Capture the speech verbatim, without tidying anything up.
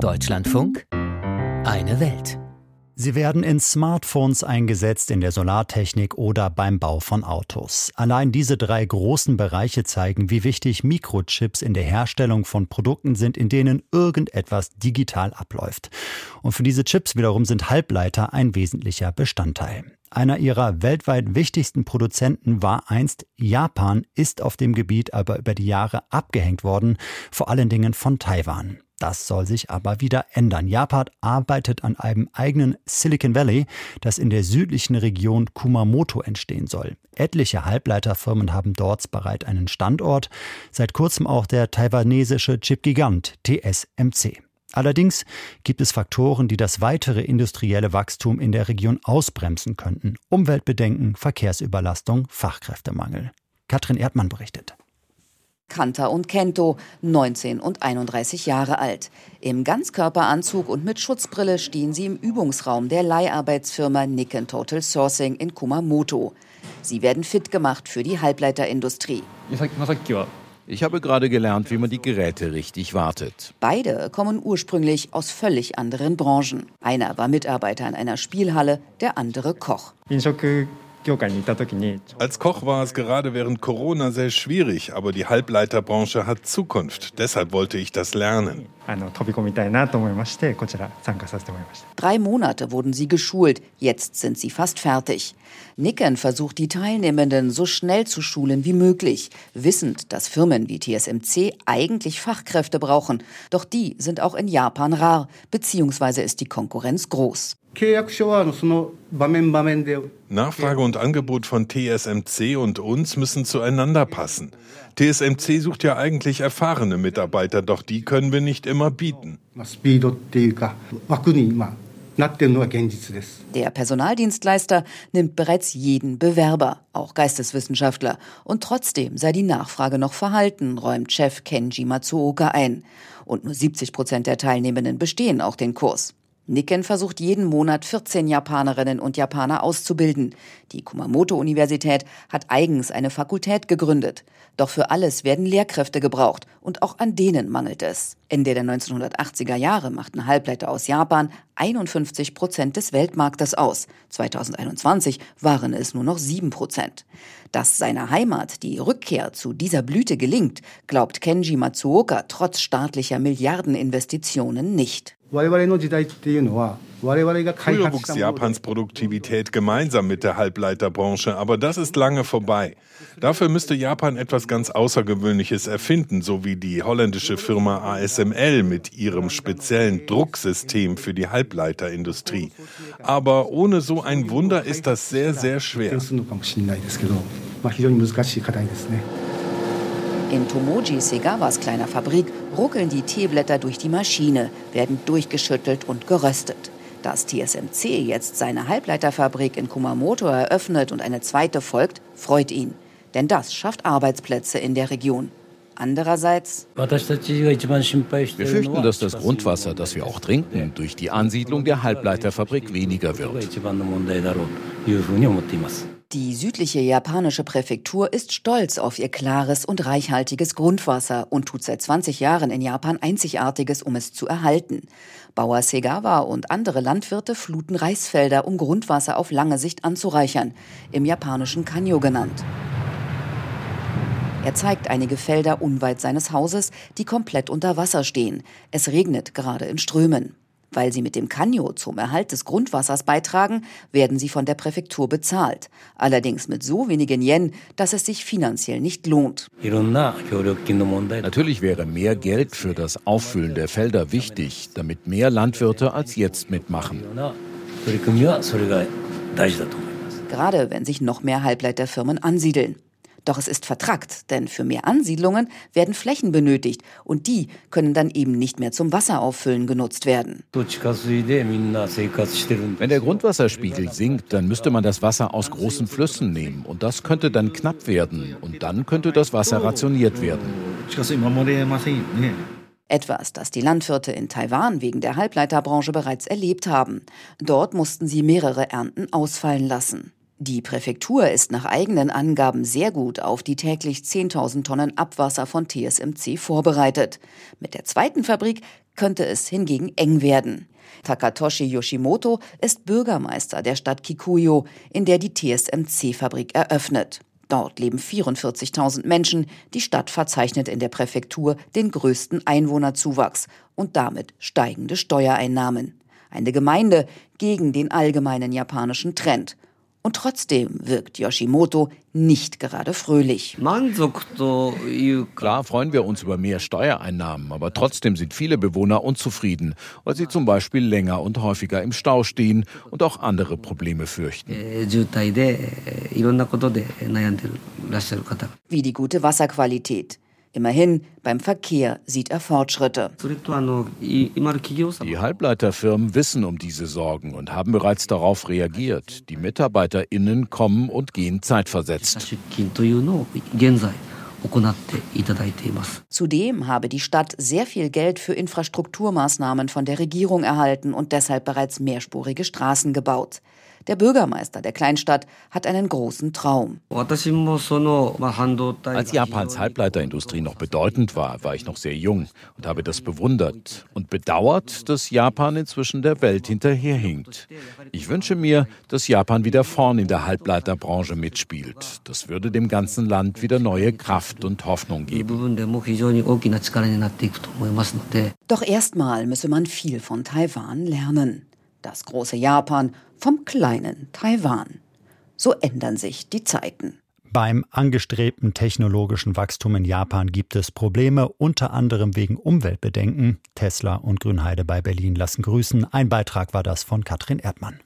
Deutschlandfunk, eine Welt. Sie werden in Smartphones eingesetzt, in der Solartechnik oder beim Bau von Autos. Allein diese drei großen Bereiche zeigen, wie wichtig Mikrochips in der Herstellung von Produkten sind, in denen irgendetwas digital abläuft. Und für diese Chips wiederum sind Halbleiter ein wesentlicher Bestandteil. Einer ihrer weltweit wichtigsten Produzenten war einst Japan, ist auf dem Gebiet aber über die Jahre abgehängt worden, vor allen Dingen von Taiwan. Das soll sich aber wieder ändern. Japan arbeitet an einem eigenen Silicon Valley, das in der südlichen Region Kumamoto entstehen soll. Etliche Halbleiterfirmen haben dort bereits einen Standort. Seit kurzem auch der taiwanesische Chipgigant T S M C. Allerdings gibt es Faktoren, die das weitere industrielle Wachstum in der Region ausbremsen könnten. Umweltbedenken, Verkehrsüberlastung, Fachkräftemangel. Katrin Erdmann berichtet. Kanta und Kento, neunzehn und einunddreißig Jahre alt. Im Ganzkörperanzug und mit Schutzbrille stehen sie im Übungsraum der Leiharbeitsfirma Nikken Total Sourcing in Kumamoto. Sie werden fit gemacht für die Halbleiterindustrie. Ich habe gerade gelernt, wie man die Geräte richtig wartet. Beide kommen ursprünglich aus völlig anderen Branchen. Einer war Mitarbeiter in einer Spielhalle, der andere Koch. Als Koch war es gerade während Corona sehr schwierig, aber die Halbleiterbranche hat Zukunft. Deshalb wollte ich das lernen. Drei Monate wurden sie geschult, jetzt sind sie fast fertig. Nikken versucht, die Teilnehmenden so schnell zu schulen wie möglich, wissend, dass Firmen wie T S M C eigentlich Fachkräfte brauchen. Doch die sind auch in Japan rar, beziehungsweise ist die Konkurrenz groß. Nachfrage und Angebot von T S M C und uns müssen zueinander passen. T S M C sucht ja eigentlich erfahrene Mitarbeiter, doch die können wir nicht immer bieten. Der Personaldienstleister nimmt bereits jeden Bewerber, auch Geisteswissenschaftler. Und trotzdem sei die Nachfrage noch verhalten, räumt Chef Kenji Matsuoka ein. Und nur siebzig Prozent der Teilnehmenden bestehen auch den Kurs. Nikken versucht jeden Monat vierzehn Japanerinnen und Japaner auszubilden. Die Kumamoto-Universität hat eigens eine Fakultät gegründet. Doch für alles werden Lehrkräfte gebraucht und auch an denen mangelt es. Ende der neunzehnhundertachtziger Jahre machten Halbleiter aus Japan einundfünfzig Prozent des Weltmarktes aus. zweitausendeinundzwanzig waren es nur noch sieben Prozent. Dass seiner Heimat die Rückkehr zu dieser Blüte gelingt, glaubt Kenji Matsuoka trotz staatlicher Milliardeninvestitionen nicht. Früher wuchs Japans Produktivität gemeinsam mit der Halbleiterbranche, aber das ist lange vorbei. Dafür müsste Japan etwas ganz Außergewöhnliches erfinden, so wie die holländische Firma A S M L mit ihrem speziellen Drucksystem für die Halbleiterindustrie. Aber ohne so ein Wunder ist das sehr, sehr schwer. In Tomoji Segawas kleiner Fabrik ruckeln die Teeblätter durch die Maschine, werden durchgeschüttelt und geröstet. Dass T S M C jetzt seine Halbleiterfabrik in Kumamoto eröffnet und eine zweite folgt, freut ihn. Denn das schafft Arbeitsplätze in der Region. Andererseits: Wir fürchten, dass das Grundwasser, das wir auch trinken, durch die Ansiedlung der Halbleiterfabrik weniger wird. Die südliche japanische Präfektur ist stolz auf ihr klares und reichhaltiges Grundwasser und tut seit zwanzig Jahren in Japan Einzigartiges, um es zu erhalten. Bauer Segawa und andere Landwirte fluten Reisfelder, um Grundwasser auf lange Sicht anzureichern, im japanischen Kanjo genannt. Er zeigt einige Felder unweit seines Hauses, die komplett unter Wasser stehen. Es regnet gerade in Strömen. Weil sie mit dem Kanjo zum Erhalt des Grundwassers beitragen, werden sie von der Präfektur bezahlt. Allerdings mit so wenigen Yen, dass es sich finanziell nicht lohnt. Natürlich wäre mehr Geld für das Auffüllen der Felder wichtig, damit mehr Landwirte als jetzt mitmachen. Gerade wenn sich noch mehr Halbleiterfirmen ansiedeln. Doch es ist vertrackt, denn für mehr Ansiedlungen werden Flächen benötigt und die können dann eben nicht mehr zum Wasserauffüllen genutzt werden. Wenn der Grundwasserspiegel sinkt, dann müsste man das Wasser aus großen Flüssen nehmen und das könnte dann knapp werden und dann könnte das Wasser rationiert werden. Etwas, das die Landwirte in Taiwan wegen der Halbleiterbranche bereits erlebt haben. Dort mussten sie mehrere Ernten ausfallen lassen. Die Präfektur ist nach eigenen Angaben sehr gut auf die täglich zehntausend Tonnen Abwasser von T S M C vorbereitet. Mit der zweiten Fabrik könnte es hingegen eng werden. Takatoshi Yoshimoto ist Bürgermeister der Stadt Kikuyo, in der die T S M C-Fabrik eröffnet. Dort leben vierundvierzigtausend Menschen. Die Stadt verzeichnet in der Präfektur den größten Einwohnerzuwachs und damit steigende Steuereinnahmen. Eine Gemeinde gegen den allgemeinen japanischen Trend. Und trotzdem wirkt Yoshimoto nicht gerade fröhlich. Klar freuen wir uns über mehr Steuereinnahmen, aber trotzdem sind viele Bewohner unzufrieden, weil sie zum Beispiel länger und häufiger im Stau stehen und auch andere Probleme fürchten. Wie die gute Wasserqualität. Immerhin, beim Verkehr sieht er Fortschritte. Die Halbleiterfirmen wissen um diese Sorgen und haben bereits darauf reagiert. Die MitarbeiterInnen kommen und gehen zeitversetzt. Zudem habe die Stadt sehr viel Geld für Infrastrukturmaßnahmen von der Regierung erhalten und deshalb bereits mehrspurige Straßen gebaut. Der Bürgermeister der Kleinstadt hat einen großen Traum. Als Japans Halbleiterindustrie noch bedeutend war, war ich noch sehr jung und habe das bewundert und bedauert, dass Japan inzwischen der Welt hinterherhinkt. Ich wünsche mir, dass Japan wieder vorn in der Halbleiterbranche mitspielt. Das würde dem ganzen Land wieder neue Kraft und Hoffnung geben. Doch erstmal müsse man viel von Taiwan lernen. Das große Japan vom kleinen Taiwan. So ändern sich die Zeiten. Beim angestrebten technologischen Wachstum in Japan gibt es Probleme, unter anderem wegen Umweltbedenken. Tesla und Grünheide bei Berlin lassen grüßen. Ein Beitrag war das von Katrin Erdmann.